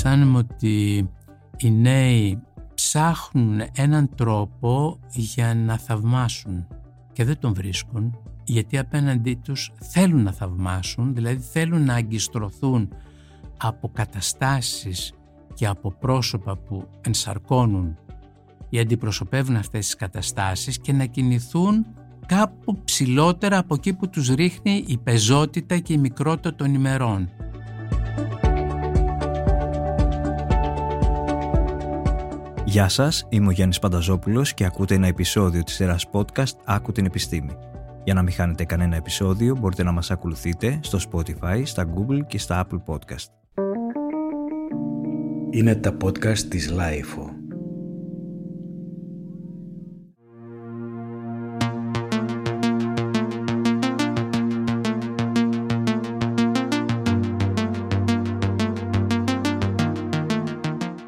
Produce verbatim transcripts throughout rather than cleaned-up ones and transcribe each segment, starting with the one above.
αισθάνομαι ότι οι νέοι ψάχνουν έναν τρόπο για να θαυμάσουν και δεν τον βρίσκουν, γιατί απέναντί τους θέλουν να θαυμάσουν, δηλαδή θέλουν να αγκιστρωθούν από καταστάσεις και από πρόσωπα που ενσαρκώνουν ή αντιπροσωπεύουν αυτές τις καταστάσεις και να κινηθούν κάπου ψηλότερα από εκεί που τους ρίχνει η πεζότητα και η μικρότητα των ημερών. Γεια σας, είμαι ο Γιάννης Πανταζόπουλος και ακούτε ένα επεισόδιο της ΕΡΑΣ Podcast «Άκου την επιστήμη». Για να μην χάνετε κανένα επεισόδιο μπορείτε να μας ακολουθείτε στο Spotify, στα Google και στα Apple Podcast. Είναι τα podcast της λάιφο.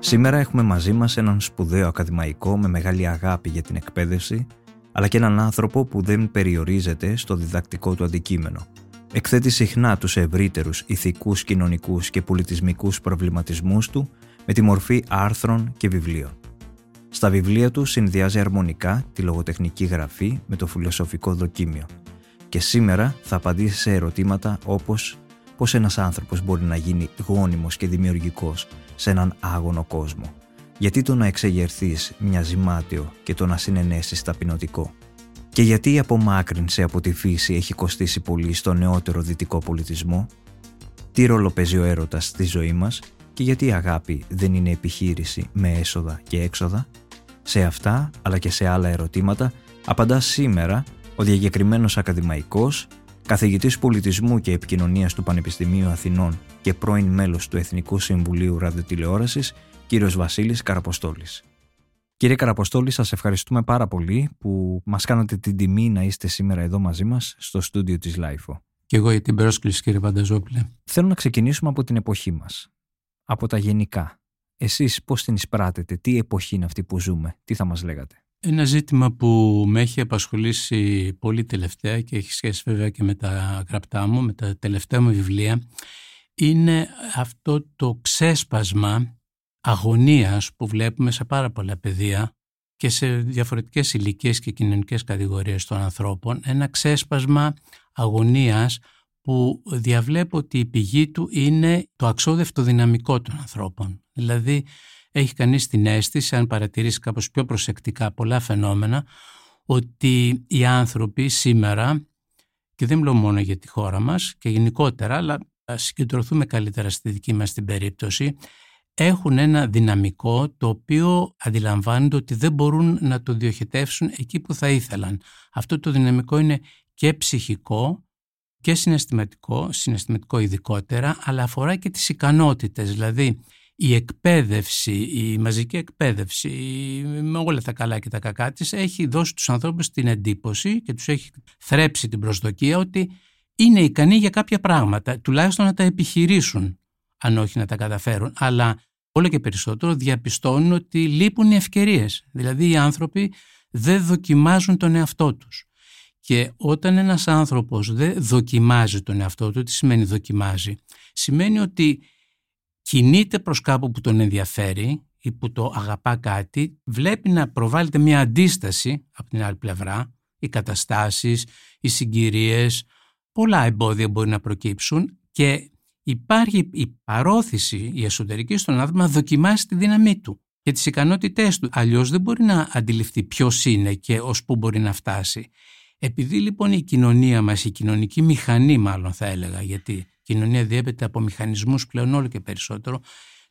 Σήμερα έχουμε μαζί μας έναν σπουδαίο ακαδημαϊκό με μεγάλη αγάπη για την εκπαίδευση, αλλά και έναν άνθρωπο που δεν περιορίζεται στο διδακτικό του αντικείμενο. Εκθέτει συχνά τους ευρύτερους ηθικούς, κοινωνικούς και πολιτισμικούς προβληματισμούς του με τη μορφή άρθρων και βιβλίων. Στα βιβλία του συνδυάζει αρμονικά τη λογοτεχνική γραφή με το φιλοσοφικό δοκίμιο και σήμερα θα απαντήσει σε ερωτήματα όπως πώς ένας άνθρωπος μπορεί να γίνει γόνιμος και δημιουργικός σε έναν άγωνο κόσμο. Γιατί το να εξεγερθείς μοιάζει μάταιο και το να συνενέσεις ταπεινωτικό. Και γιατί η απομάκρυνση από τη φύση έχει κοστίσει πολύ στο νεότερο δυτικό πολιτισμό. Τι ρόλο παίζει ο έρωτας στη ζωή μας και γιατί η αγάπη δεν είναι επιχείρηση με έσοδα και έξοδα. Σε αυτά αλλά και σε άλλα ερωτήματα απαντά σήμερα ο διακεκριμένος ακαδημαϊκός, καθηγητής πολιτισμού και επικοινωνίας του Πανεπιστημίου Αθηνών και πρώην μέλος του Εθνικού Συμβουλίου Ραδιοτηλεόρασης, κύριος Βασίλης Καραποστόλης. Κύριε Καραποστόλη, σας ευχαριστούμε πάρα πολύ που μας κάνατε την τιμή να είστε σήμερα εδώ μαζί μας στο στούντιο της λάιφο. Και εγώ για την πρόσκληση, κύριε Πανταζόπουλε. Θέλω να ξεκινήσουμε από την εποχή μας, από τα γενικά. Εσείς πώς την εισπράτετε, τι εποχή είναι αυτή που ζούμε, τι θα μας λέγατε? Ένα ζήτημα που με έχει απασχολήσει πολύ τελευταία και έχει σχέση βέβαια και με τα γραπτά μου, με τα τελευταία μου βιβλία, είναι αυτό το ξέσπασμα αγωνίας που βλέπουμε σε πάρα πολλά πεδία και σε διαφορετικές ηλικίες και κοινωνικές κατηγορίες των ανθρώπων. Ένα ξέσπασμα αγωνίας που διαβλέπω ότι η πηγή του είναι το αξόδευτο δυναμικό των ανθρώπων. Δηλαδή έχει κανείς την αίσθηση, αν παρατηρήσει κάπως πιο προσεκτικά πολλά φαινόμενα, ότι οι άνθρωποι σήμερα, και δεν μιλώ μόνο για τη χώρα μας και γενικότερα, αλλά συγκεντρωθούμε καλύτερα στη δική μας την περίπτωση, έχουν ένα δυναμικό το οποίο αντιλαμβάνονται ότι δεν μπορούν να το διοχετεύσουν εκεί που θα ήθελαν. Αυτό το δυναμικό είναι και ψυχικό και συναισθηματικό, συναισθηματικό ειδικότερα, αλλά αφορά και τις ικανότητες, δηλαδή η εκπαίδευση, η μαζική εκπαίδευση, με όλα τα καλά και τα κακά της, έχει δώσει τους ανθρώπους την εντύπωση και τους έχει θρέψει την προσδοκία ότι είναι ικανοί για κάποια πράγματα, τουλάχιστον να τα επιχειρήσουν, αν όχι να τα καταφέρουν. Αλλά όλο και περισσότερο διαπιστώνουν ότι λείπουν οι ευκαιρίες. Δηλαδή οι άνθρωποι δεν δοκιμάζουν τον εαυτό τους. Και όταν ένας άνθρωπος δεν δοκιμάζει τον εαυτό του, τι σημαίνει δοκιμάζει? Σημαίνει ότι κινείται προς κάπου που τον ενδιαφέρει ή που το αγαπά κάτι, βλέπει να προβάλλεται μια αντίσταση από την άλλη πλευρά, οι καταστάσεις, οι συγκυρίες, πολλά εμπόδια μπορεί να προκύψουν και υπάρχει η παρώθηση, η εσωτερική στον άνθρωπο να δοκιμάσει τη δύναμή του και τις ικανότητές του. Αλλιώς δεν μπορεί να αντιληφθεί ποιος είναι και ως πού μπορεί να φτάσει. Επειδή λοιπόν η κοινωνία μας, η κοινωνική μηχανή μάλλον θα έλεγα, γιατί η κοινωνία διέπεται από μηχανισμούς πλέον όλο και περισσότερο,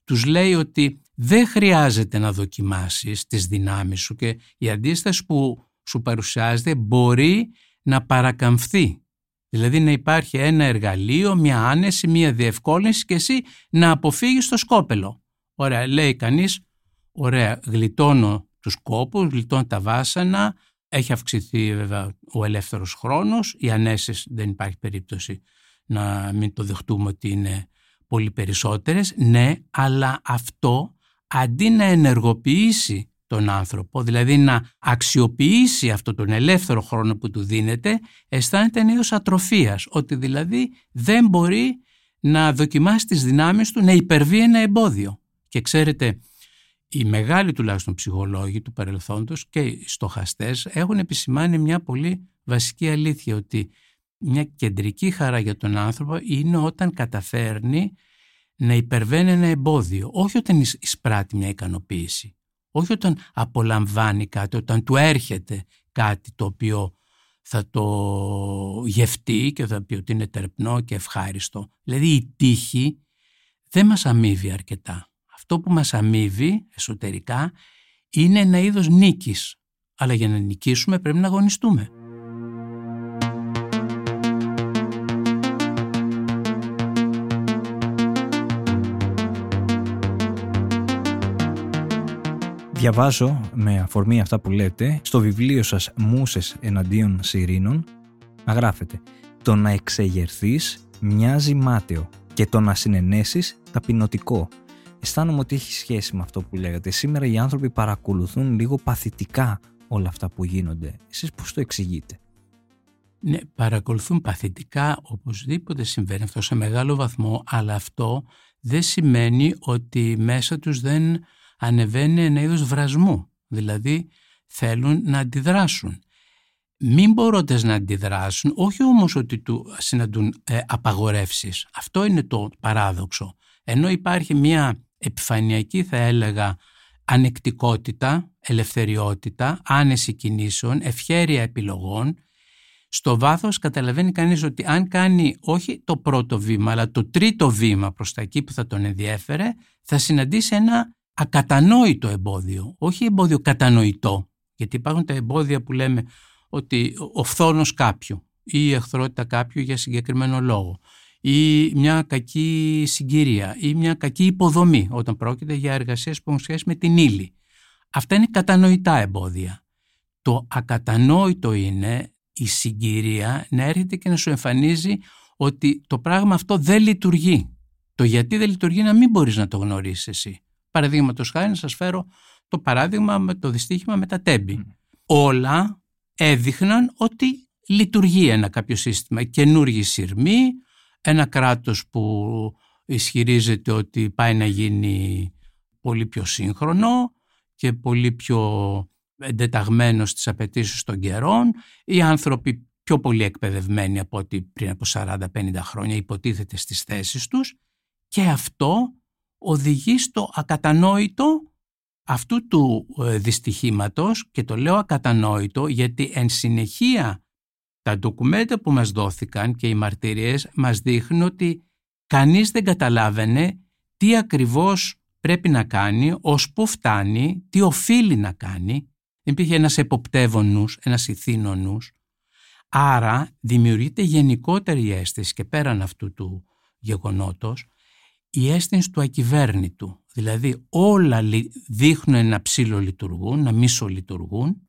τους λέει ότι δεν χρειάζεται να δοκιμάσεις τις δυνάμεις σου και η αντίσταση που σου παρουσιάζεται μπορεί να παρακαμφθεί. Δηλαδή να υπάρχει ένα εργαλείο, μια άνεση, μια διευκόλυνση και εσύ να αποφύγεις το σκόπελο. Ωραία, λέει κανείς, ωραία, γλιτώνω τους κόπους, γλιτώνω τα βάσανα, έχει αυξηθεί βέβαια ο ελεύθερος χρόνος, οι ανέσεις δεν υπάρχει περίπτωση να μην το δεχτούμε ότι είναι πολύ περισσότερες, ναι, αλλά αυτό αντί να ενεργοποιήσει τον άνθρωπο, δηλαδή να αξιοποιήσει αυτόν τον ελεύθερο χρόνο που του δίνεται, αισθάνεται ένα είδος ατροφίας, ότι δηλαδή δεν μπορεί να δοκιμάσει τις δυνάμεις του, να υπερβεί ένα εμπόδιο. Και ξέρετε, οι μεγάλοι τουλάχιστον ψυχολόγοι του παρελθόντος και οι στοχαστές έχουν επισημάνει μια πολύ βασική αλήθεια, ότι μια κεντρική χαρά για τον άνθρωπο είναι όταν καταφέρνει να υπερβαίνει ένα εμπόδιο, όχι όταν εισπράττει μια ικανοποίηση, όχι όταν απολαμβάνει κάτι, όταν του έρχεται κάτι το οποίο θα το γευτεί και θα πει ότι είναι τερπνό και ευχάριστο. Δηλαδή η τύχη δεν μας αμείβει αρκετά. Αυτό που μας αμείβει εσωτερικά είναι ένα είδος νίκης, αλλά για να νικήσουμε πρέπει να αγωνιστούμε. Διαβάζω με αφορμή αυτά που λέτε στο βιβλίο σας «Μούσες εναντίον Σιρήνων» να γράφετε «Το να εξεγερθείς μοιάζει μάταιο και το να συνενέσεις ταπεινωτικό». Αισθάνομαι ότι έχει σχέση με αυτό που λέγατε. Σήμερα οι άνθρωποι παρακολουθούν λίγο παθητικά όλα αυτά που γίνονται. Εσείς πώς το εξηγείτε? Ναι, παρακολουθούν παθητικά, οπωσδήποτε συμβαίνει αυτό σε μεγάλο βαθμό, αλλά αυτό δεν σημαίνει ότι μέσα τους δεν ανεβαίνει ένα είδος βρασμού, δηλαδή θέλουν να αντιδράσουν. Μην μπορώντας να αντιδράσουν, όχι όμως ότι του συναντούν ε, απαγορεύσεις. Αυτό είναι το παράδοξο. Ενώ υπάρχει μια επιφανειακή, θα έλεγα, ανεκτικότητα, ελευθεριότητα, άνεση κινήσεων, ευχέρεια επιλογών, στο βάθος καταλαβαίνει κανείς ότι αν κάνει όχι το πρώτο βήμα, αλλά το τρίτο βήμα προς τα εκεί που θα τον ενδιέφερε, θα συναντήσει ένα ακατανόητο εμπόδιο, όχι εμπόδιο κατανοητό, γιατί υπάρχουν τα εμπόδια που λέμε ότι ο φθόνος κάποιου ή η εχθρότητα κάποιου για συγκεκριμένο λόγο ή μια κακή συγκυρία ή μια κακή υποδομή όταν πρόκειται για εργασίες που έχουν σχέση με την ύλη. Αυτά είναι κατανοητά εμπόδια. Το ακατανόητο είναι η συγκυρία να έρχεται και να σου εμφανίζει ότι το πράγμα αυτό δεν λειτουργεί. Το γιατί δεν λειτουργεί να μην μπορείς να το γνωρίσεις εσύ. Παραδείγματος χάρη, να σας φέρω το παράδειγμα με το δυστύχημα με τα Τέμπη. Mm. Όλα έδειχναν ότι λειτουργεί ένα κάποιο σύστημα. Καινούργιοι σειρμοί, ένα κράτος που ισχυρίζεται ότι πάει να γίνει πολύ πιο σύγχρονο και πολύ πιο εντεταγμένο στις απαιτήσεις των καιρών, οι άνθρωποι πιο πολύ εκπαιδευμένοι από ό,τι πριν από σαράντα πενήντα χρόνια υποτίθεται στις θέσεις τους, και αυτό οδηγεί στο ακατανόητο αυτού του δυστυχήματος. Και το λέω ακατανόητο γιατί εν συνεχεία τα ντοκουμέντα που μας δόθηκαν και οι μαρτυρίες μας δείχνουν ότι κανείς δεν καταλάβαινε τι ακριβώς πρέπει να κάνει, ως που φτάνει, τι οφείλει να κάνει. Υπήρχε ένας εποπτεύων νους, ένας ηθήνων νους. Άρα δημιουργείται γενικότερη αίσθηση και πέραν αυτού του γεγονότος, η αίσθηση του ακυβέρνητου, δηλαδή όλα δείχνουν να ψιλολειτουργούν, να μισολειτουργούν,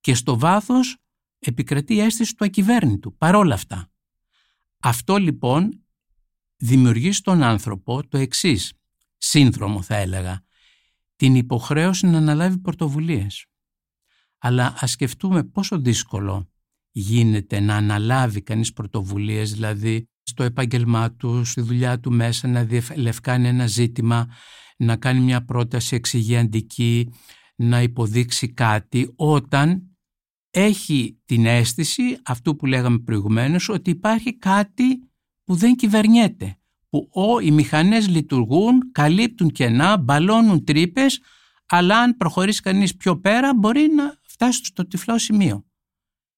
και στο βάθος επικρατεί η αίσθηση του ακυβέρνητου παρόλα αυτά. Αυτό λοιπόν δημιουργεί στον άνθρωπο το εξής σύνδρομο, θα έλεγα, την υποχρέωση να αναλάβει πρωτοβουλίες. Αλλά ας σκεφτούμε πόσο δύσκολο γίνεται να αναλάβει κανείς πρωτοβουλίες, δηλαδή στο επάγγελμά του, στη δουλειά του μέσα, να διευκάνει ένα ζήτημα, να κάνει μια πρόταση εξηγιαντική, να υποδείξει κάτι, όταν έχει την αίσθηση αυτού που λέγαμε προηγουμένως, ότι υπάρχει κάτι που δεν κυβερνιέται, που ό, οι μηχανές λειτουργούν, καλύπτουν κενά, μπαλώνουν τρύπες, αλλά αν προχωρήσει κανείς πιο πέρα μπορεί να φτάσει στο τυφλό σημείο.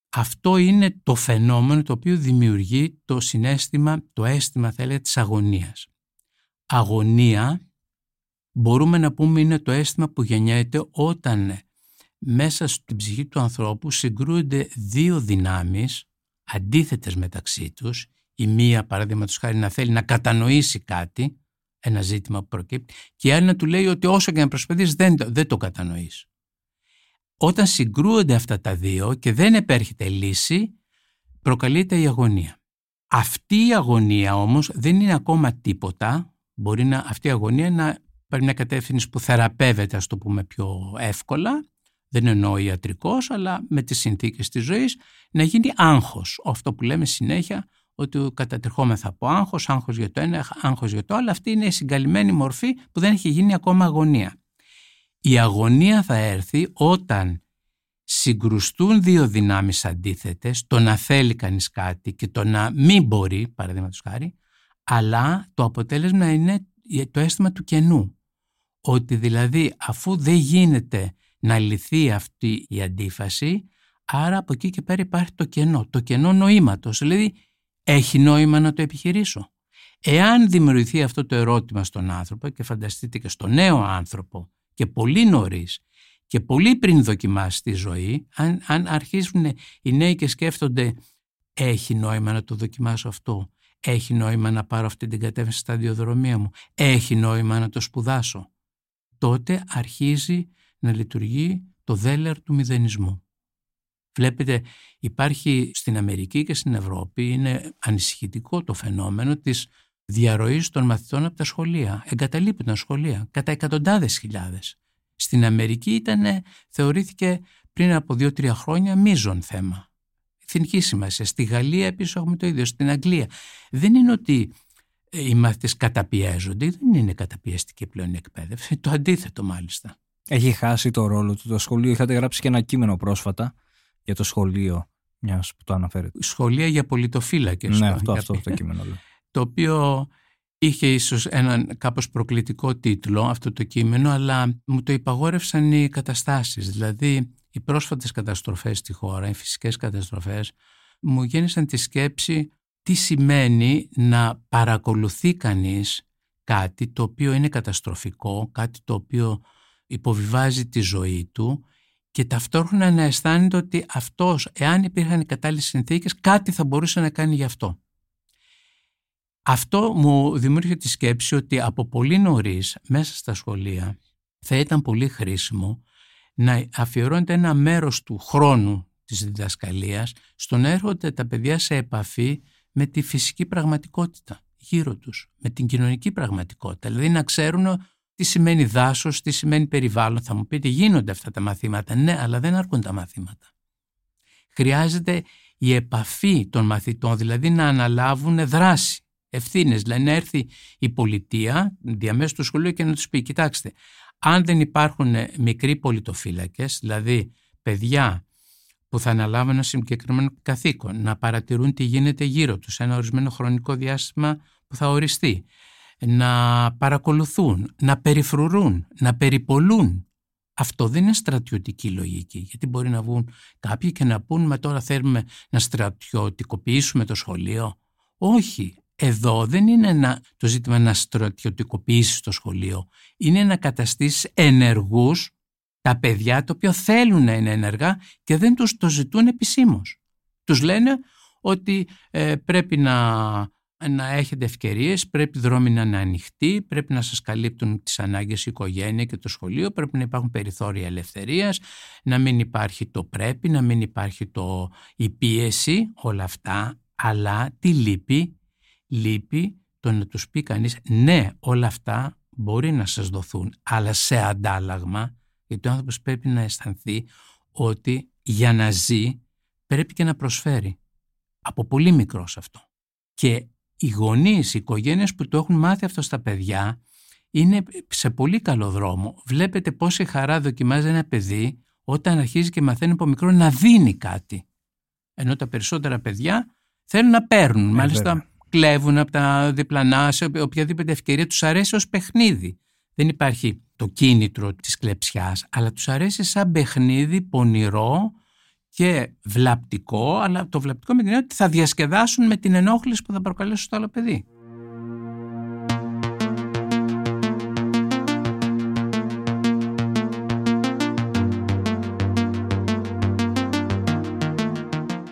Αυτό είναι το φαινόμενο το οποίο δημιουργεί το συναίσθημα, το αίσθημα, θα έλεγα, της αγωνίας. Αγωνία μπορούμε να πούμε είναι το αίσθημα που γεννιέται όταν μέσα στην ψυχή του ανθρώπου συγκρούονται δύο δυνάμεις αντίθετες μεταξύ τους. Η μία, παραδείγματος χάρη, να θέλει να κατανοήσει κάτι, ένα ζήτημα που προκύπτει, και η άλλη να του λέει ότι όσο και να προσπαθείς δεν το, δεν το κατανοείς. Όταν συγκρούονται αυτά τα δύο και δεν επέρχεται λύση, προκαλείται η αγωνία. Αυτή η αγωνία όμως δεν είναι ακόμα τίποτα. Μπορεί να, αυτή η αγωνία να πάρει μια κατεύθυνση που θεραπεύεται, ας το πούμε πιο εύκολα, δεν εννοώ ιατρικός, αλλά με τις συνθήκες της ζωής, να γίνει άγχος. Αυτό που λέμε συνέχεια ότι κατατριχόμεθα από άγχος, άγχος για το ένα, άγχος για το άλλο. Αυτή είναι η συγκαλυμμένη μορφή που δεν έχει γίνει ακόμα αγωνία. Η αγωνία θα έρθει όταν συγκρουστούν δύο δυνάμεις αντίθετες, το να θέλει κανείς κάτι και το να μην μπορεί, παραδείγματος χάρη, αλλά το αποτέλεσμα είναι το αίσθημα του κενού. Ότι δηλαδή αφού δεν γίνεται να λυθεί αυτή η αντίφαση, άρα από εκεί και πέρα υπάρχει το κενό, το κενό νοήματος. Δηλαδή έχει νόημα να το επιχειρήσω. Εάν δημιουργηθεί αυτό το ερώτημα στον άνθρωπο και φανταστείτε και στον νέο άνθρωπο και πολύ νωρίς, και πολύ πριν δοκιμάσει τη ζωή, αν, αν αρχίσουν οι νέοι και σκέφτονται έχει νόημα να το δοκιμάσω αυτό, έχει νόημα να πάρω αυτή την κατεύθυνση στα σταδιοδρομία μου, έχει νόημα να το σπουδάσω, τότε αρχίζει να λειτουργεί το δέλεαρ του μηδενισμού. Βλέπετε, υπάρχει στην Αμερική και στην Ευρώπη, είναι ανησυχητικό το φαινόμενο της διαρροής των μαθητών από τα σχολεία. Εγκαταλείπουν τα σχολεία κατά εκατοντάδες χιλιάδες. Στην Αμερική ήταν, θεωρήθηκε πριν από δύο τρία χρόνια μείζον θέμα. Εθνική σημασία. Στη Γαλλία επίσης έχουμε το ίδιο, στην Αγγλία. Δεν είναι ότι οι μαθητές καταπιέζονται, δεν είναι καταπιεστική πλέον η εκπαίδευση, το αντίθετο μάλιστα. Έχει χάσει το ρόλο του το σχολείο. Είχατε γράψει και ένα κείμενο πρόσφατα για το σχολείο, μιας που το αναφέρετε. Σχολεία για πολιτοφύλακες. Ναι, αυτό, αυτό, αυτό το κείμενο. Το οποίο... Είχε ίσως έναν κάπως προκλητικό τίτλο αυτό το κείμενο, αλλά μου το υπαγόρευσαν οι καταστάσεις. Δηλαδή, οι πρόσφατες καταστροφές στη χώρα, οι φυσικές καταστροφές, μου γέννησαν τη σκέψη τι σημαίνει να παρακολουθεί κανείς κάτι το οποίο είναι καταστροφικό, κάτι το οποίο υποβιβάζει τη ζωή του και ταυτόχρονα να αισθάνεται ότι αυτός, εάν υπήρχαν οι κατάλληλες συνθήκες, κάτι θα μπορούσε να κάνει γι' αυτό. Αυτό μου δημιούργησε τη σκέψη ότι από πολύ νωρίς μέσα στα σχολεία θα ήταν πολύ χρήσιμο να αφιερώνεται ένα μέρος του χρόνου της διδασκαλίας στο να έρχονται τα παιδιά σε επαφή με τη φυσική πραγματικότητα γύρω τους, με την κοινωνική πραγματικότητα. Δηλαδή να ξέρουν τι σημαίνει δάσος, τι σημαίνει περιβάλλον. Θα μου πείτε γίνονται αυτά τα μαθήματα. Ναι, αλλά δεν αρκούν τα μαθήματα. Χρειάζεται η επαφή των μαθητών, δηλαδή να αναλάβουν δράση. Ευθύνες, δηλαδή να έρθει η πολιτεία διαμέσου του σχολείου και να τους πει: κοιτάξτε, αν δεν υπάρχουν μικροί πολιτοφύλακες, δηλαδή παιδιά που θα αναλάβουν ένα συγκεκριμένο καθήκον, να παρατηρούν τι γίνεται γύρω τους, ένα ορισμένο χρονικό διάστημα που θα οριστεί, να παρακολουθούν, να περιφρουρούν, να περιπολούν. Αυτό δεν είναι στρατιωτική λογική, γιατί μπορεί να βγουν κάποιοι και να πούν: μα τώρα θέλουμε να στρατιωτικοποιήσουμε το σχολείο. Όχι. Εδώ δεν είναι ένα, το ζήτημα να στρατιωτικοποιήσεις το σχολείο. Είναι να καταστήσεις ενεργούς τα παιδιά τα οποία θέλουν να είναι ενεργά και δεν τους το ζητούν επισήμως. Τους λένε ότι ε, πρέπει να, να έχετε ευκαιρίες, πρέπει δρόμοι να είναι ανοιχτοί, πρέπει να σας καλύπτουν τις ανάγκες η οικογένεια και το σχολείο, πρέπει να υπάρχουν περιθώρια ελευθερίας, να μην υπάρχει το πρέπει, να μην υπάρχει το, η πίεση, όλα αυτά, αλλά τι λείπει. Λείπει το να τους πει κανείς ναι, όλα αυτά μπορεί να σας δοθούν, αλλά σε αντάλλαγμα, γιατί ο άνθρωπος πρέπει να αισθανθεί ότι για να ζει πρέπει και να προσφέρει. Από πολύ μικρός αυτό. Και οι γονείς, οι οικογένειες που το έχουν μάθει αυτό στα παιδιά είναι σε πολύ καλό δρόμο. Βλέπετε πόση χαρά δοκιμάζει ένα παιδί όταν αρχίζει και μαθαίνει από μικρό να δίνει κάτι. Ενώ τα περισσότερα παιδιά θέλουν να παίρνουν. Ε, μάλιστα. Πέρα. Κλέβουν από τα διπλανά σε οποιαδήποτε ευκαιρία. Τους αρέσει ως παιχνίδι. Δεν υπάρχει το κίνητρο της κλεψιάς, αλλά τους αρέσει σαν παιχνίδι πονηρό και βλαπτικό, αλλά το βλαπτικό με την έννοια ότι θα διασκεδάσουν με την ενόχληση που θα προκαλέσουν στο άλλο παιδί.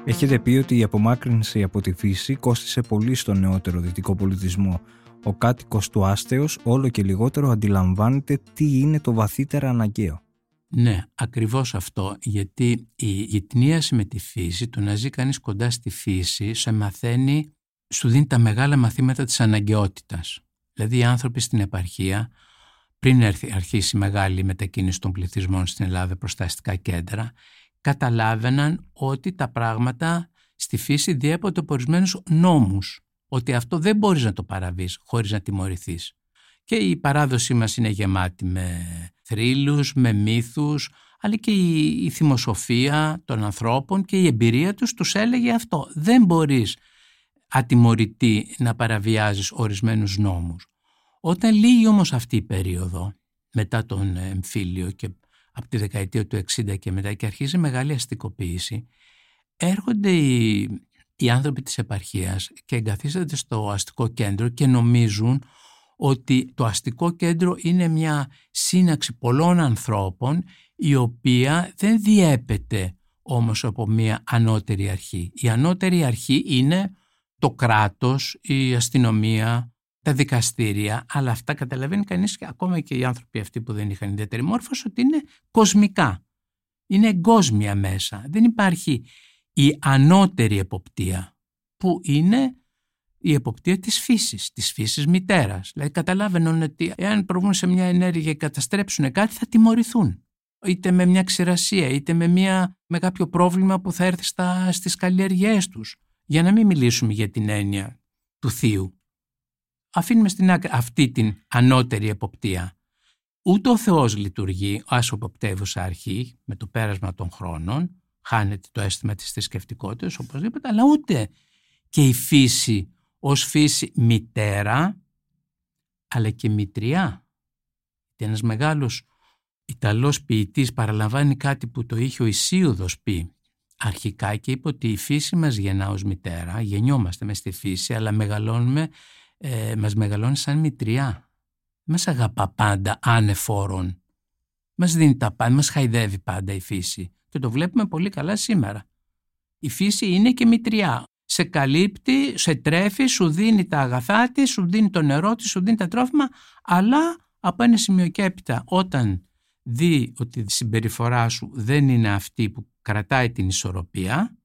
Έχετε πει ότι η απομάκρυνση από τη φύση κόστισε πολύ στον νεότερο δυτικό πολιτισμό. Ο κάτοικος του άστεως όλο και λιγότερο αντιλαμβάνεται τι είναι το βαθύτερα αναγκαίο. Ναι, ακριβώς αυτό, γιατί η γειτνίαση με τη φύση, το να ζει κανείς κοντά στη φύση, σε μαθαίνει, σου δίνει τα μεγάλα μαθήματα της αναγκαιότητας. Δηλαδή οι άνθρωποι στην επαρχία, πριν αρχίσει η μεγάλη μετακίνηση των πληθυσμών στην Ελλάδα προς τα αστικά κέντρα, καταλάβαιναν ότι τα πράγματα στη φύση διέπονται από ορισμένους νόμους, ότι αυτό δεν μπορείς να το παραβείς χωρίς να τιμωρηθείς. Και η παράδοσή μας είναι γεμάτη με θρύλους, με μύθους, αλλά και η, η θυμοσοφία των ανθρώπων και η εμπειρία τους τους έλεγε αυτό. Δεν μπορείς ατιμωρητή να παραβιάζεις ορισμένους νόμους. Όταν λύγει όμως αυτή η περίοδο, μετά τον εμφύλιο και από τη δεκαετία του εξήντα και μετά, και αρχίζει μεγάλη αστικοποίηση, έρχονται οι, οι άνθρωποι της επαρχίας και εγκαθίστανται στο αστικό κέντρο και νομίζουν ότι το αστικό κέντρο είναι μια σύναξη πολλών ανθρώπων, η οποία δεν διέπεται όμως από μια ανώτερη αρχή. Η ανώτερη αρχή είναι το κράτος, η αστυνομία, τα δικαστήρια, αλλά αυτά καταλαβαίνει κανείς, και ακόμα και οι άνθρωποι αυτοί που δεν είχαν ιδιαίτερη μόρφωση, ότι είναι κοσμικά, είναι εγκόσμια μέσα. Δεν υπάρχει η ανώτερη εποπτεία, που είναι η εποπτεία της φύσης, της φύσης μητέρας. Δηλαδή καταλάβαιναν ότι εάν προβούν σε μια ενέργεια και καταστρέψουν κάτι, θα τιμωρηθούν. Είτε με μια ξηρασία, είτε με, μια, με κάποιο πρόβλημα που θα έρθει στα, στις καλλιεργίες τους. Για να μην μιλήσουμε για την έννοια του θείου. Αφήνουμε στην άκρη αυτή την ανώτερη εποπτεία. Ούτε ο Θεός λειτουργεί ως εποπτεύουσα αρχή, με το πέρασμα των χρόνων, χάνεται το αίσθημα της θρησκευτικότητας οπωσδήποτε, αλλά ούτε και η φύση ως φύση μητέρα, αλλά και μητριά. Και ένας μεγάλος Ιταλός ποιητής παραλαμβάνει κάτι που το είχε ο Ισίουδος πει αρχικά και είπε ότι η φύση μας γεννά ως μητέρα, γεννιόμαστε μες στη φύση, αλλά μεγαλώνουμε, ε, μας μεγαλώνει σαν μητριά. Μας αγαπά πάντα ανεφόρον, μας δίνει τα πάντα, μας χαϊδεύει πάντα η φύση, και το βλέπουμε πολύ καλά σήμερα. Η φύση είναι και μητριά. Σε καλύπτει, σε τρέφει, σου δίνει τα αγαθά της, σου δίνει το νερό της, σου δίνει τα τρόφιμα, αλλά από ένα σημείο και έπειτα, όταν δει ότι η συμπεριφορά σου δεν είναι αυτή που κρατάει την ισορροπία,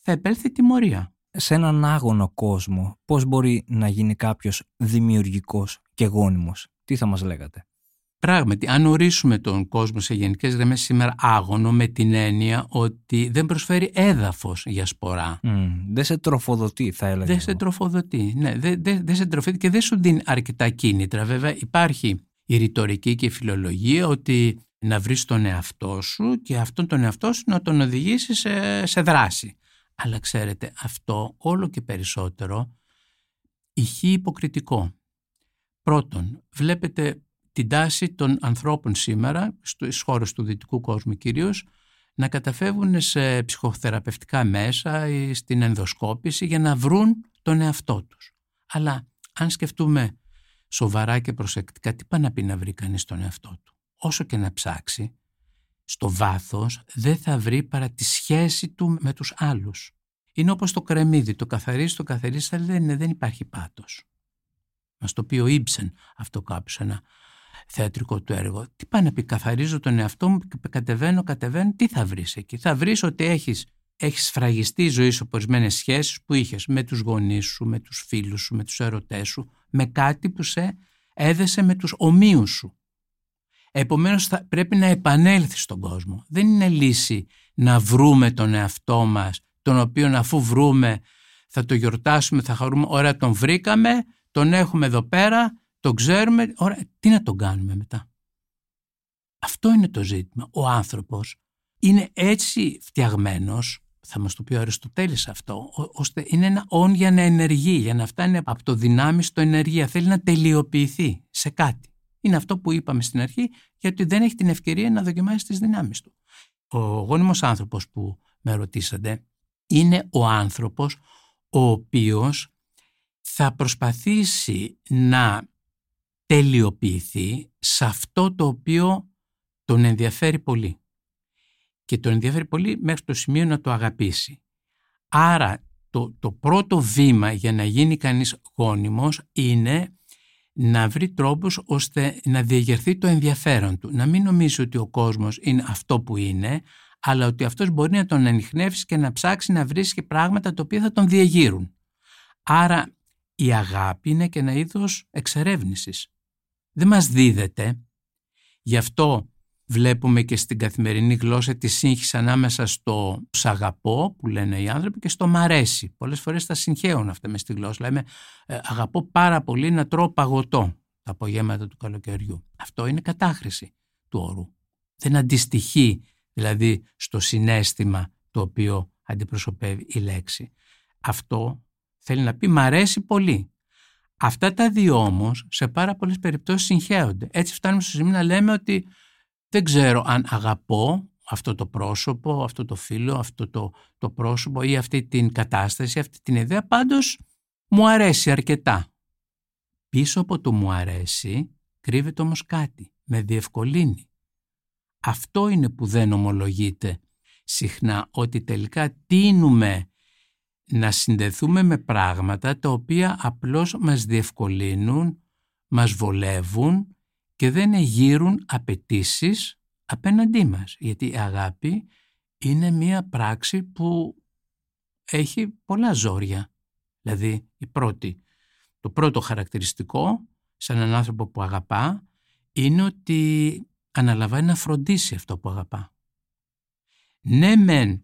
θα επέλθει τιμωρία. Σε έναν άγωνο κόσμο, πώς μπορεί να γίνει κάποιος δημιουργικός και γόνιμος? Τι θα μας λέγατε? Πράγματι, αν ορίσουμε τον κόσμο σε γενικές γραμμές σήμερα άγωνο, με την έννοια ότι δεν προσφέρει έδαφος για σπορά. Mm, δεν σε τροφοδοτεί, θα έλεγα. Δεν σε τροφοδοτεί, ναι, δεν δε, δε σε τροφοδοτεί και δεν σου δίνει αρκετά κίνητρα. Βέβαια, υπάρχει η ρητορική και η φιλολογία ότι να βρεις τον εαυτό σου και αυτόν τον εαυτό σου να τον οδηγήσει σε, σε δράση. Αλλά ξέρετε, αυτό όλο και περισσότερο ηχεί υποκριτικό. Πρώτον, βλέπετε την τάση των ανθρώπων σήμερα, στις χώρες του δυτικού κόσμου κυρίως, να καταφεύγουν σε ψυχοθεραπευτικά μέσα ή στην ενδοσκόπηση για να βρουν τον εαυτό τους. Αλλά αν σκεφτούμε σοβαρά και προσεκτικά, τι πάει να πει να βρει κανείς τον εαυτό του? Όσο και να ψάξει, στο βάθος δεν θα βρει παρά τη σχέση του με τους άλλους. Είναι όπως το κρεμμύδι, το καθαρίζει, το καθαρίζει, αλλά δεν, δεν υπάρχει πάτος. Μας το πει ο Ίψεν αυτό κάπου σε ένα θεατρικό του έργο. Τι πάει να πει, καθαρίζω τον εαυτό μου και κατεβαίνω, κατεβαίνω, τι θα βρεις εκεί? Θα βρεις ότι έχεις, έχεις σφραγιστεί η ζωή σου ορισμένες σχέσεις που είχες με τους γονείς σου, με τους φίλους σου, με τους ερωτές σου, με κάτι που σε έδεσε με τους ομοίους σου. Επομένως θα, πρέπει να επανέλθει στον κόσμο. Δεν είναι λύση να βρούμε τον εαυτό μας, τον οποίον αφού βρούμε θα το γιορτάσουμε, θα χαρούμε, ωραία τον βρήκαμε, τον έχουμε εδώ πέρα, τον ξέρουμε, ωραία, τι να τον κάνουμε μετά? Αυτό είναι το ζήτημα. Ο άνθρωπος είναι έτσι φτιαγμένος, θα μας το πει ο Αριστοτέλης αυτό, ώστε είναι ένα όν για να ενεργεί, για να φτάνει από το δυνάμει στο ενεργεία. Θέλει να τελειοποιηθεί σε κάτι. Είναι αυτό που είπαμε στην αρχή, γιατί δεν έχει την ευκαιρία να δοκιμάσει τις δυνάμεις του. Ο γόνιμος άνθρωπος που με ρωτήσατε είναι ο άνθρωπος ο οποίος θα προσπαθήσει να τελειοποιηθεί σε αυτό το οποίο τον ενδιαφέρει πολύ. Και τον ενδιαφέρει πολύ μέχρι το σημείο να το αγαπήσει. Άρα το, το πρώτο βήμα για να γίνει κανείς γόνιμος είναι να βρει τρόπους ώστε να διεγερθεί το ενδιαφέρον του. Να μην νομίζει ότι ο κόσμος είναι αυτό που είναι, αλλά ότι αυτός μπορεί να τον ανιχνεύσει και να ψάξει να βρίσκει πράγματα τα οποία θα τον διεγείρουν. Άρα η αγάπη είναι και ένα είδος εξερεύνησης. Δεν μας δίδεται. Γι' αυτό βλέπουμε και στην καθημερινή γλώσσα τη σύγχυση ανάμεσα στο «σ' αγαπώ» που λένε οι άνθρωποι και στο «μ' αρέσει». Πολλές φορές τα συγχέουν αυτά μες στη γλώσσα. Λέμε «αγαπώ πάρα πολύ να τρώω παγωτό» τα απογεύματα του καλοκαιριού. Αυτό είναι κατάχρηση του όρου. Δεν αντιστοιχεί δηλαδή στο συναίσθημα το οποίο αντιπροσωπεύει η λέξη. Αυτό θέλει να πει «μ' αρέσει πολύ». Αυτά τα δύο όμως σε πάρα πολλές περιπτώσεις συγχέονται. Έτσι φτάνουμε στο σημείο να λέμε ότι δεν ξέρω αν αγαπώ αυτό το πρόσωπο, αυτό το φίλο, αυτό το, το πρόσωπο ή αυτή την κατάσταση, αυτή την ιδέα, πάντως μου αρέσει αρκετά. Πίσω από το μου αρέσει κρύβεται όμως κάτι, με διευκολύνει. Αυτό είναι που δεν ομολογείται συχνά, ότι τελικά τείνουμε να συνδεθούμε με πράγματα τα οποία απλώς μας διευκολύνουν, μας βολεύουν και δεν εγείρουν απαιτήσεις απέναντί μας. Γιατί η αγάπη είναι μία πράξη που έχει πολλά ζόρια. Δηλαδή η πρώτη, το πρώτο χαρακτηριστικό σε έναν άνθρωπο που αγαπά είναι ότι αναλαμβάνει να φροντίσει αυτό που αγαπά. Ναι μεν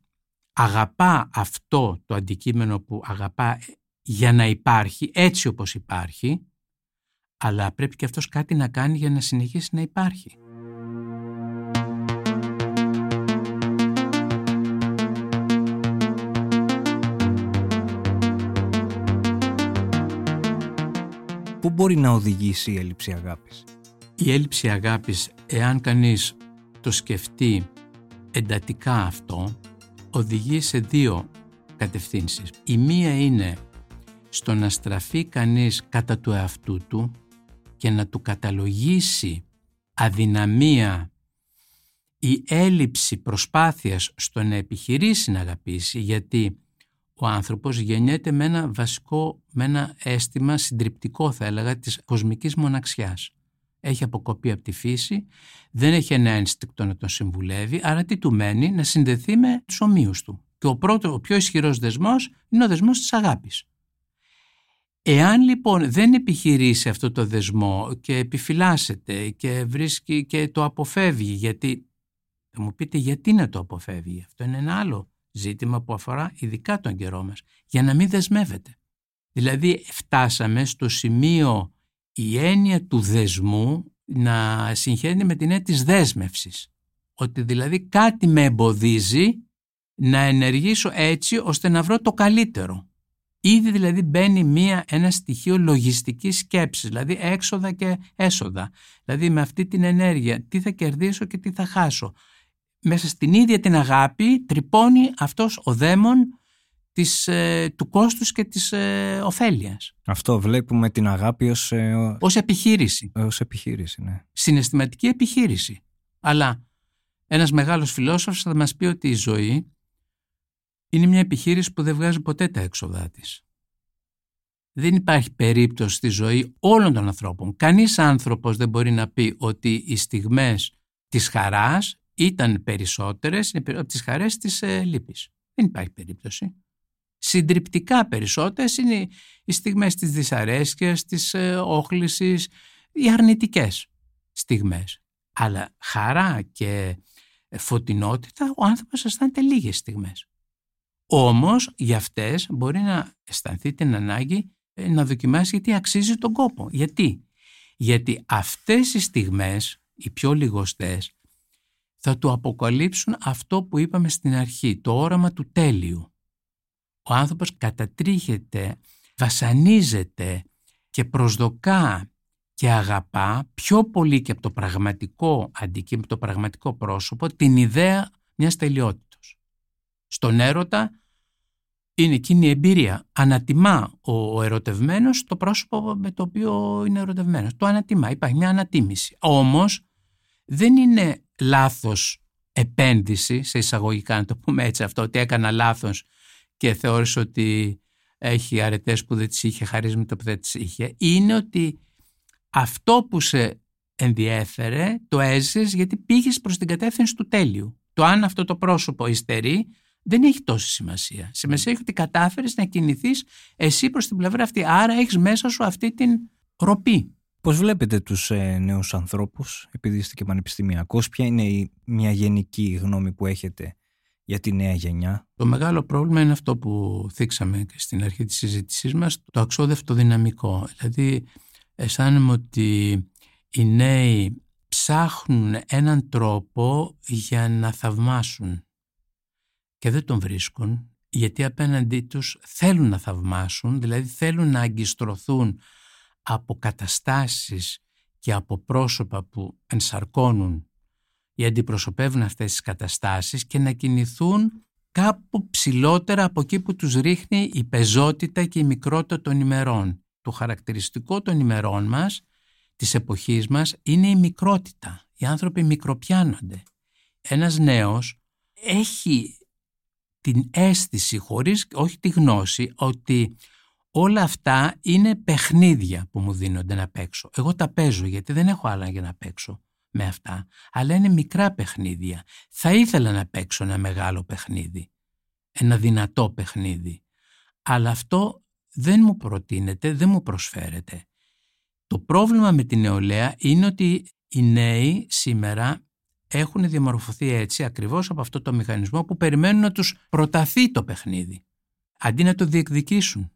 αγαπά αυτό το αντικείμενο που αγαπά για να υπάρχει έτσι όπως υπάρχει, αλλά πρέπει και αυτός κάτι να κάνει για να συνεχίσει να υπάρχει. Πού μπορεί να οδηγήσει η έλλειψη αγάπης? Η έλλειψη αγάπης, εάν κανείς το σκεφτεί εντατικά αυτό, οδηγεί σε δύο κατευθύνσεις. Η μία είναι στο να στραφεί κανείς κατά του εαυτού του και να του καταλογίσει αδυναμία ή έλλειψη προσπάθειας στο να επιχειρήσει να αγαπήσει, γιατί ο άνθρωπος γεννιέται με ένα βασικό, με ένα αίσθημα συντριπτικό θα έλεγα της κοσμικής μοναξιάς. Έχει αποκοπεί από τη φύση, δεν έχει ένα ένστικτο να τον συμβουλεύει, άρα τι του μένει? Να συνδεθεί με τους ομοίους του. Και ο πρώτος, ο πιο ισχυρός δεσμός είναι ο δεσμός της αγάπης. Εάν λοιπόν δεν επιχειρήσει αυτό το δεσμό και επιφυλάσσεται και βρίσκει και το αποφεύγει, γιατί θα μου πείτε γιατί να το αποφεύγει, αυτό είναι ένα άλλο ζήτημα που αφορά ειδικά τον καιρό μας, για να μην δεσμεύεται. Δηλαδή φτάσαμε στο σημείο η έννοια του δεσμού να συγχαίρεται με την έννοια της δέσμευσης. Ότι δηλαδή κάτι με εμποδίζει να ενεργήσω έτσι ώστε να βρω το καλύτερο. Ήδη δηλαδή μπαίνει μία, ένα στοιχείο λογιστικής σκέψης, δηλαδή έξοδα και έσοδα. Δηλαδή με αυτή την ενέργεια τι θα κερδίσω και τι θα χάσω. Μέσα στην ίδια την αγάπη τρυπώνει αυτός ο δαίμον Της, ε, του κόστους και της ε, ωφέλειας. Αυτό βλέπουμε την αγάπη ως, ε, ο... ως επιχείρηση. Ως επιχείρηση, ναι. Συναισθηματική επιχείρηση. Αλλά ένας μεγάλος φιλόσοφος θα μας πει ότι η ζωή είναι μια επιχείρηση που δεν βγάζει ποτέ τα έξοδά της. Δεν υπάρχει περίπτωση στη ζωή όλων των ανθρώπων. Κανείς άνθρωπος δεν μπορεί να πει ότι οι στιγμές της χαράς ήταν περισσότερες από τις χαρές της ε, λύπης. Δεν υπάρχει περίπτωση. Συντριπτικά περισσότερες είναι οι στιγμές της δυσαρέσκειας, της όχλησης, οι αρνητικές στιγμές. Αλλά χαρά και φωτεινότητα ο άνθρωπος αισθάνεται λίγες στιγμές. Όμως για αυτές μπορεί να αισθανθεί την ανάγκη να δοκιμάσει γιατί αξίζει τον κόπο. Γιατί? Γιατί αυτές οι στιγμές, οι πιο λιγοστές, θα του αποκαλύψουν αυτό που είπαμε στην αρχή, το όραμα του τέλειου. Ο άνθρωπος κατατρίχεται, βασανίζεται και προσδοκά και αγαπά πιο πολύ και από το πραγματικό αντικείμενο, το πραγματικό πρόσωπο, την ιδέα μιας τελειότητας. Στον έρωτα είναι εκείνη η εμπειρία. Ανατιμά ο ερωτευμένος το πρόσωπο με το οποίο είναι ερωτευμένος. Το ανατιμά, υπάρχει μια ανατίμηση. Όμως δεν είναι λάθος επένδυση, σε εισαγωγικά να το πούμε έτσι αυτό, ότι έκανα λάθος και θεώρησε ότι έχει αρετές που δεν τις είχε, χαρίσματα που δεν τις είχε, είναι ότι αυτό που σε ενδιέφερε το έζησες γιατί πήγες προς την κατεύθυνση του τέλειου. Το αν αυτό το πρόσωπο υστερεί δεν έχει τόση σημασία. Σημασία έχει ότι κατάφερες να κινηθείς εσύ προς την πλευρά αυτή. Άρα έχεις μέσα σου αυτή την ροπή Πώς βλέπετε τους ε, νέους ανθρώπους, επειδή είστε και πανεπιστημιακός, ποια είναι η, μια γενική γνώμη που έχετε για τη νέα γενιά? Το μεγάλο πρόβλημα είναι αυτό που θίξαμε και στην αρχή της συζήτησής μας, το αξόδευτο δυναμικό. Δηλαδή αισθάνομαι ότι οι νέοι ψάχνουν έναν τρόπο για να θαυμάσουν και δεν τον βρίσκουν, γιατί απέναντί τους θέλουν να θαυμάσουν, δηλαδή θέλουν να αγκιστρωθούν από καταστάσεις και από πρόσωπα που ενσαρκώνουν ή αντιπροσωπεύουν αυτές τις καταστάσεις και να κινηθούν κάπου ψηλότερα από εκεί που τους ρίχνει η πεζότητα και η μικρότητα των ημερών. Το χαρακτηριστικό των ημερών μας, της εποχής μας, είναι η μικρότητα. Οι άνθρωποι μικροπιάνονται. Ένας νέος έχει την αίσθηση, χωρίς, όχι τη γνώση, ότι όλα αυτά είναι παιχνίδια που μου δίνονται να παίξω. Εγώ τα παίζω γιατί δεν έχω άλλα για να παίξω με αυτά, αλλά είναι μικρά παιχνίδια. Θα ήθελα να παίξω ένα μεγάλο παιχνίδι, ένα δυνατό παιχνίδι, αλλά αυτό δεν μου προτείνεται, δεν μου προσφέρεται. Το πρόβλημα με την νεολαία είναι ότι οι νέοι σήμερα έχουν διαμορφωθεί έτσι ακριβώς από αυτό το μηχανισμό που περιμένουν να τους προταθεί το παιχνίδι, αντί να το διεκδικήσουν.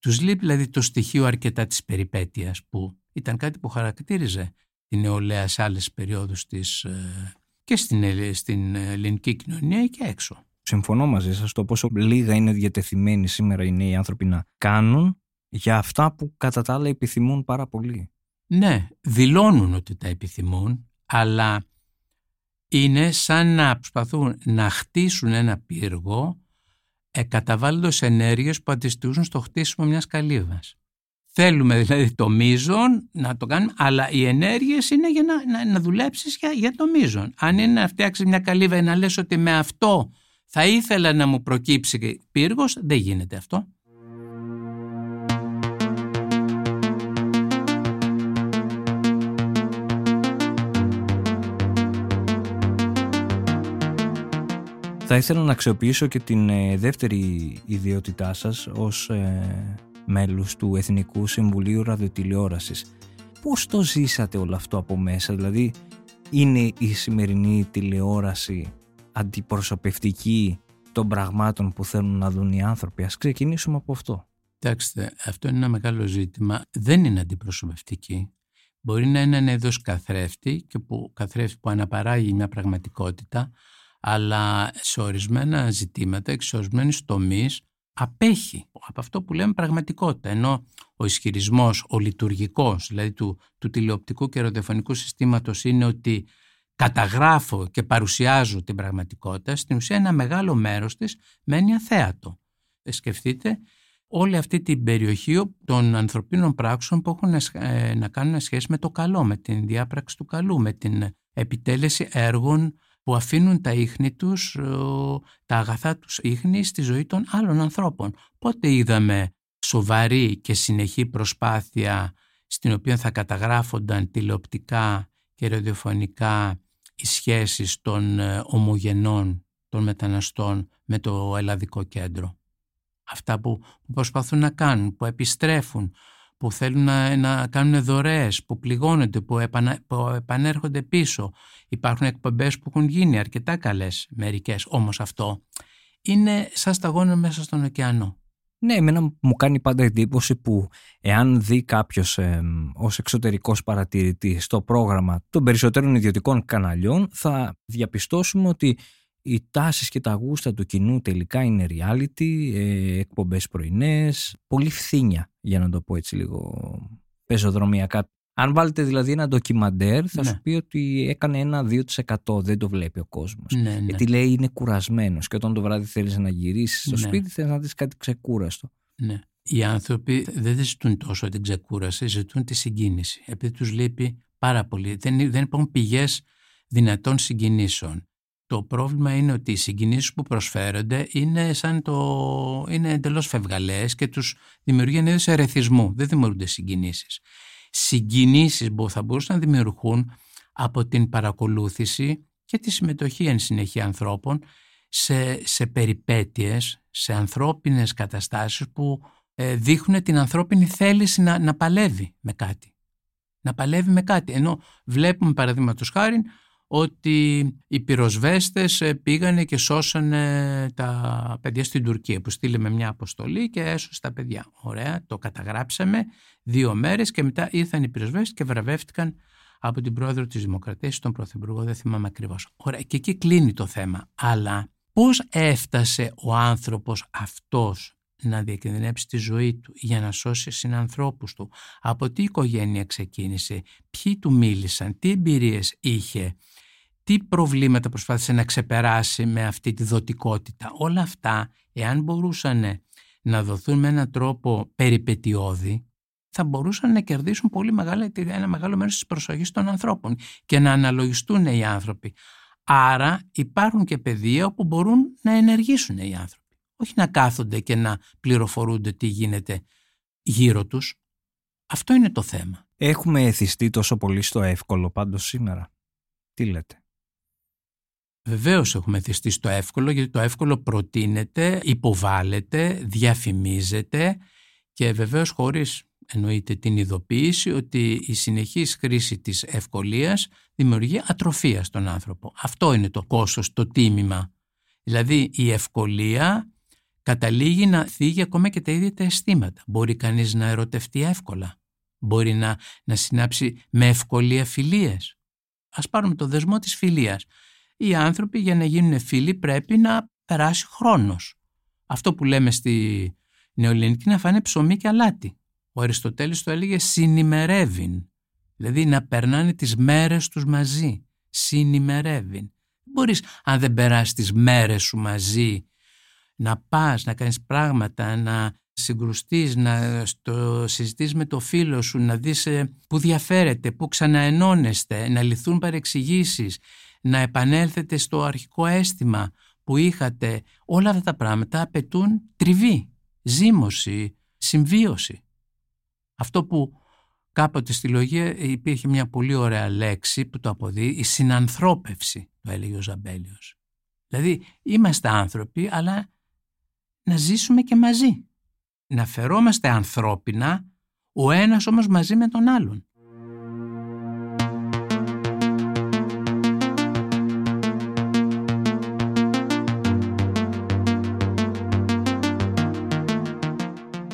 Τους λείπει δηλαδή το στοιχείο αρκετά της περιπέτειας, που ήταν κάτι που χαρακτήριζε την νεολαία σε άλλες περιόδους της, και στην, στην ελληνική κοινωνία και έξω. Συμφωνώ μαζί σας το πόσο λίγα είναι διατεθειμένοι σήμερα οι νέοι άνθρωποι να κάνουν για αυτά που κατά τα άλλα επιθυμούν πάρα πολύ. Ναι, δηλώνουν ότι τα επιθυμούν, αλλά είναι σαν να προσπαθούν να χτίσουν ένα πύργο ε, καταβάλλοντας ενέργειες που αντιστοιχούν στο χτίσιμο μιας καλύβας. Θέλουμε δηλαδή το μείζον να το κάνουμε, αλλά οι ενέργειες είναι για να, να, να δουλέψεις για, για το μείζον. Αν είναι να φτιάξεις μια καλύβα ή να λες ότι με αυτό θα ήθελα να μου προκύψει πύργος, δεν γίνεται αυτό. Θα ήθελα να αξιοποιήσω και την ε, δεύτερη ιδιότητά σας ως ε, μέλους του Εθνικού Συμβουλίου Ραδιοτηλεόρασης. Πώς το ζήσατε όλο αυτό από μέσα? Δηλαδή, είναι η σημερινή τηλεόραση αντιπροσωπευτική των πραγμάτων που θέλουν να δουν οι άνθρωποι? Ας ξεκινήσουμε από αυτό. Κοιτάξτε, αυτό είναι ένα μεγάλο ζήτημα. Δεν είναι αντιπροσωπευτική. Μπορεί να είναι ένα είδος καθρέφτη, και που, καθρέφτη που αναπαράγει μια πραγματικότητα, αλλά σε ορισμένα ζητήματα και σε ορισμένους τομείς απέχει από αυτό που λέμε πραγματικότητα. Ενώ ο ισχυρισμός, ο λειτουργικός, δηλαδή του, του τηλεοπτικού και ραδιοφωνικού συστήματος, είναι ότι καταγράφω και παρουσιάζω την πραγματικότητα, στην ουσία ένα μεγάλο μέρος της μένει αθέατο. Σκεφτείτε όλη αυτή την περιοχή των ανθρωπίνων πράξεων που έχουν να κάνουν σχέση με το καλό, με την διάπραξη του καλού, με την επιτέλεση έργων που αφήνουν τα ίχνη τους, τα αγαθά τους ίχνη στη ζωή των άλλων ανθρώπων. Πότε είδαμε σοβαρή και συνεχή προσπάθεια στην οποία θα καταγράφονταν τηλεοπτικά και ραδιοφωνικά οι σχέσεις των ομογενών, των μεταναστών με το Ελλαδικό Κέντρο? Αυτά που προσπαθούν να κάνουν, που επιστρέφουν, που θέλουν να, να κάνουν δωρεές, που πληγώνονται, που, επανα, που επανέρχονται πίσω. Υπάρχουν εκπομπές που έχουν γίνει αρκετά καλές μερικές, όμως αυτό είναι σαν σταγόνα μέσα στον ωκεανό. Ναι, εμένα μου κάνει πάντα εντύπωση που εάν δει κάποιος ε, ως εξωτερικός παρατηρητής το πρόγραμμα των περισσότερων ιδιωτικών καναλιών, θα διαπιστώσουμε ότι οι τάσεις και τα γούστα του κοινού τελικά είναι reality, ε, εκπομπές πρωινές, πολύ φθήνια, για να το πω έτσι λίγο πεζοδρομιακά. Αν βάλετε δηλαδή ένα ντοκιμαντέρ, θα ναι. σου πει ότι έκανε ένα δύο τοις εκατό, δεν το βλέπει ο κόσμος. Ναι, ναι. Γιατί λέει είναι κουρασμένος και όταν το βράδυ θέλεις να γυρίσεις στο ναι. σπίτι θέλεις να δεις κάτι ξεκούραστο. Ναι. Οι άνθρωποι δεν ζητούν τόσο την ξεκούραση, ζητούν τη συγκίνηση. Επειδή τους λείπει πάρα πολύ. Δεν, δεν υπάρχουν πηγές δυνατών συγκινήσεων. Το πρόβλημα είναι ότι οι συγκινήσεις που προσφέρονται είναι, σαν το... είναι εντελώς φευγαλές και τους δημιουργεί ένα είδος ερεθισμού. Δεν δημιουργούνται συγκινήσεις. Συγκινήσεις που θα μπορούσαν να δημιουργούν από την παρακολούθηση και τη συμμετοχή εν συνεχεία ανθρώπων σε, σε περιπέτειες, σε ανθρώπινες καταστάσεις που ε, δείχνουν την ανθρώπινη θέληση να, να παλεύει με κάτι. να παλεύει με κάτι. Ενώ βλέπουμε παραδείγματος χάριν ότι οι πυροσβέστες πήγανε και σώσανε τα παιδιά στην Τουρκία, που στείλαμε μια αποστολή και έσωσε τα παιδιά. Ωραία, το καταγράψαμε δύο μέρες και μετά ήρθαν οι πυροσβέστες και βραβεύτηκαν από την πρόεδρο της Δημοκρατίας, τον πρωθυπουργό, δεν θυμάμαι ακριβώς. Ωραία, και εκεί κλείνει το θέμα. Αλλά πώς έφτασε ο άνθρωπος αυτός να διακινδυνεύσει τη ζωή του για να σώσει συνανθρώπους του? Από τι οικογένεια ξεκίνησε, ποιοι του μίλησαν, τι εμπειρίες είχε, τι προβλήματα προσπάθησε να ξεπεράσει με αυτή τη δοτικότητα? Όλα αυτά, εάν μπορούσαν να δοθούν με έναν τρόπο περιπετειώδη, θα μπορούσαν να κερδίσουν πολύ μεγάλο, ένα μεγάλο μέρος της προσοχής των ανθρώπων και να αναλογιστούν οι άνθρωποι. Άρα υπάρχουν και πεδία όπου μπορούν να ενεργήσουν οι άνθρωποι. Όχι να κάθονται και να πληροφορούνται τι γίνεται γύρω τους. Αυτό είναι το θέμα. Έχουμε εθιστεί τόσο πολύ στο εύκολο πάντως σήμερα? Τι λέτε? Βεβαίως έχουμε εθιστεί στο εύκολο, γιατί το εύκολο προτείνεται, υποβάλλεται, διαφημίζεται και βεβαίως χωρίς εννοείται την ειδοποίηση ότι η συνεχής χρήση της ευκολίας δημιουργεί ατροφία στον άνθρωπο. Αυτό είναι το κόστος, το τίμημα. Δηλαδή η ευκολία καταλήγει να θίγει ακόμα και τα ίδια τα αισθήματα. Μπορεί κανείς να ερωτευτεί εύκολα. Μπορεί να, να συνάψει με ευκολία φιλίες. Ας πάρουμε το δεσμό της φιλίας. Οι άνθρωποι για να γίνουν φίλοι πρέπει να περάσει χρόνος. Αυτό που λέμε στη νεοελληνική να φάνε ψωμί και αλάτι. Ο Αριστοτέλης το έλεγε συνημερεύειν. Δηλαδή να περνάνε τις μέρες τους μαζί. Συνημερεύειν. Μπορείς, αν δεν περάσεις τις μέρες σου μαζί, να πας, να κάνεις πράγματα, να συγκρουστείς, να στο, συζητείς με το φίλο σου, να δεις ε, πού διαφέρετε, πού ξαναενώνεστε, να λυθούν παρεξηγήσεις, να επανέλθετε στο αρχικό αίσθημα που είχατε. Όλα αυτά τα πράγματα απαιτούν τριβή, ζύμωση, συμβίωση. Αυτό που κάποτε στη λογία υπήρχε μια πολύ ωραία λέξη που το αποδεί, η συνανθρώπευση, το έλεγε ο Ζαμπέλιος. Δηλαδή είμαστε άνθρωποι, αλλά να ζήσουμε και μαζί. Να φερόμαστε ανθρώπινα, ο ένας όμως μαζί με τον άλλον.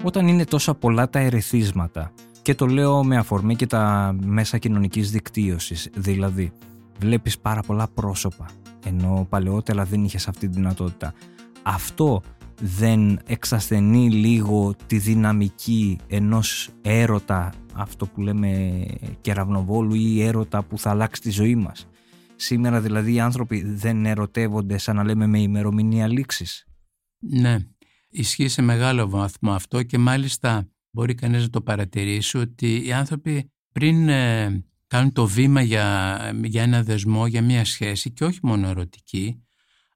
Όταν είναι τόσα πολλά τα ερεθίσματα, και το λέω με αφορμή και τα μέσα κοινωνικής δικτύωσης, δηλαδή βλέπεις πάρα πολλά πρόσωπα, ενώ παλαιότερα δεν είχες αυτή τη δυνατότητα. Αυτό δεν εξασθενεί λίγο τη δυναμική ενός έρωτα, αυτό που λέμε κεραυνοβόλου ή έρωτα που θα αλλάξει τη ζωή μας? Σήμερα δηλαδή οι άνθρωποι δεν ερωτεύονται σαν να λέμε με ημερομηνία λήξης. Ναι, ισχύει σε μεγάλο βαθμό αυτό και μάλιστα μπορεί κανείς να το παρατηρήσει ότι οι άνθρωποι πριν ε, κάνουν το βήμα για, για ένα δεσμό, για μια σχέση και όχι μόνο ερωτική,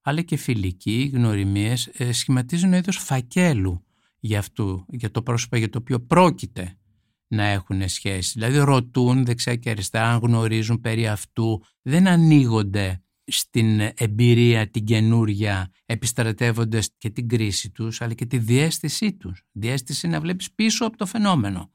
αλλά και φιλική, γνωριμίες, ε, σχηματίζουν είδος φακέλου για, αυτού, για το πρόσωπο για το οποίο πρόκειται να έχουν σχέση. Δηλαδή ρωτούν δεξιά και αριστερά, αν γνωρίζουν περί αυτού, δεν ανοίγονται στην εμπειρία την καινούρια, επιστρατεύοντας και την κρίση τους αλλά και τη διαίσθησή τους. Διαίσθηση να βλέπεις πίσω από το φαινόμενο.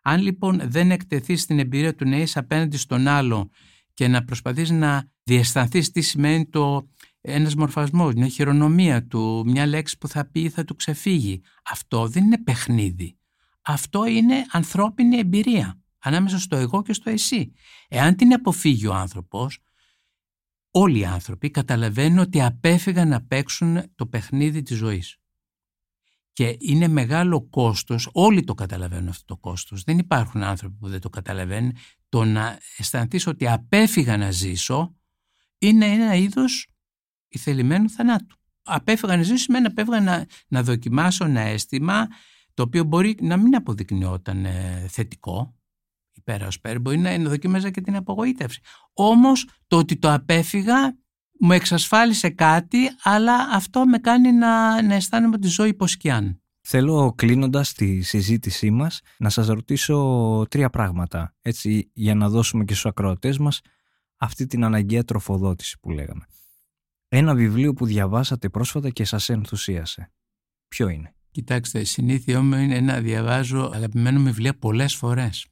Αν λοιπόν δεν εκτεθείς στην εμπειρία του να είσαι απέναντι στον άλλο και να προσπαθείς να διαισθανθείς τι σημαίνει το ένας μορφασμός, μια χειρονομία του, μια λέξη που θα πει ή θα του ξεφύγει, αυτό δεν είναι παιχνίδι. Αυτό είναι ανθρώπινη εμπειρία ανάμεσα στο εγώ και στο εσύ. Εάν την αποφύγει ο άνθρωπος, όλοι οι άνθρωποι καταλαβαίνουν ότι απέφυγαν να παίξουν το παιχνίδι της ζωής. Και είναι μεγάλο κόστος, όλοι το καταλαβαίνουν αυτό το κόστος, δεν υπάρχουν άνθρωποι που δεν το καταλαβαίνουν. Το να αισθανθείς ότι απέφυγα να ζήσω είναι ένα είδος ηθελημένου θανάτου. Απέφυγα να ζήσω σημαίνει απέφυγα να, να δοκιμάσω ένα αίσθημα το οποίο μπορεί να μην αποδεικνυόταν ε, θετικό. Πέρα ως πέρα, μπορεί να δοκίμαζα και την απογοήτευση. Όμως το ότι το απέφυγα μου εξασφάλισε κάτι, αλλά αυτό με κάνει να, να αισθάνομαι τη ζωή υποσκιάν. Θέλω κλείνοντας τη συζήτησή μας να σας ρωτήσω τρία πράγματα, έτσι, για να δώσουμε και στους ακροατές μας αυτή την αναγκαία τροφοδότηση που λέγαμε. Ένα βιβλίο που διαβάσατε πρόσφατα και σας ενθουσίασε. Ποιο είναι? Κοιτάξτε, η συνήθειά μου είναι να διαβάζω αγαπημένα μου βιβλία πολλές φορές.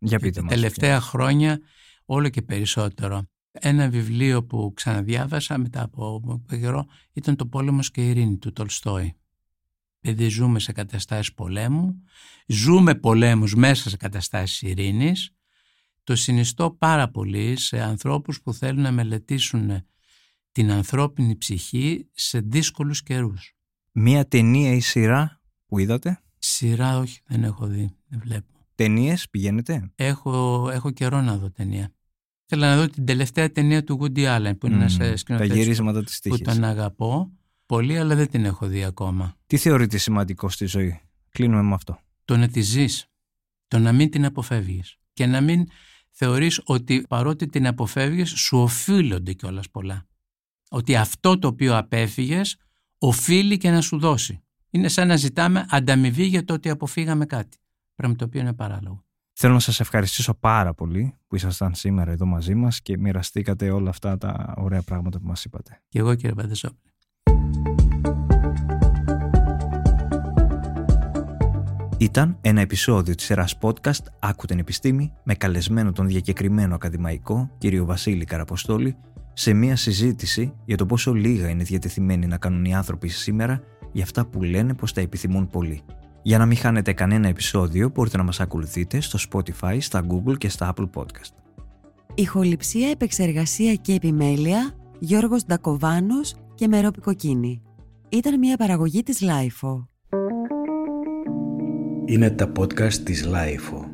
Για πείτε μας. Τελευταία χρόνια όλο και περισσότερο. Ένα βιβλίο που ξαναδιάβασα μετά από καιρό ήταν το «Πόλεμος και η ειρήνη» του Τολστόι. Επειδή ζούμε σε καταστάσεις πολέμου, ζούμε πολέμους μέσα σε καταστάσεις ειρήνης. Το συνιστώ πάρα πολύ σε ανθρώπους που θέλουν να μελετήσουν την ανθρώπινη ψυχή σε δύσκολους καιρούς. Μία ταινία ή σειρά που είδατε? Σειρά όχι, δεν έχω δει, δεν βλέπω. Ταινίες πηγαίνετε? Έχω, έχω καιρό να δω ταινία. Θέλω να δω την τελευταία ταινία του Γκουντιάλε που είναι mm, ένα σκηνοθέτης. Τα γυρίσματα της τύχης. Που τον αγαπώ πολύ, αλλά δεν την έχω δει ακόμα. Τι θεωρείτε σημαντικό στη ζωή? Κλείνουμε με αυτό. Το να τη ζεις, το να μην την αποφεύγεις και να μην θεωρείς ότι παρότι την αποφεύγεις σου οφείλονται κιόλας πολλά. Ότι αυτό το οποίο απέφυγες οφείλει και να σου δώσει. Είναι σαν να ζητάμε ανταμοιβή για το ότι αποφύγαμε κάτι. Πράγμα το οποίο είναι παράλογο. Θέλω να σας ευχαριστήσω πάρα πολύ που ήσασταν σήμερα εδώ μαζί μας και μοιραστήκατε όλα αυτά τα ωραία πράγματα που μας είπατε. Και εγώ, κύριε Πανταζόπουλε. Ήταν ένα επεισόδιο της ΕΡΑΣ Podcast «Άκου την επιστήμη» με καλεσμένο τον διακεκριμένο ακαδημαϊκό κύριο Βασίλη Καραποστόλη σε μια συζήτηση για το πόσο λίγα είναι διατεθειμένοι να κάνουν οι άνθρωποι σήμερα για αυτά που λένε πως τα επιθυμούν πολύ. Για να μην χάνετε κανένα επεισόδιο, μπορείτε να μας ακολουθείτε στο Spotify, στα Google και στα Apple Podcast. Ηχοληψία, επεξεργασία και επιμέλεια, Γιώργος Ντακοβάνος και Μερόπη Κοκκίνη. Ήταν μια παραγωγή της λάιφο. Είναι τα podcast της λάιφο.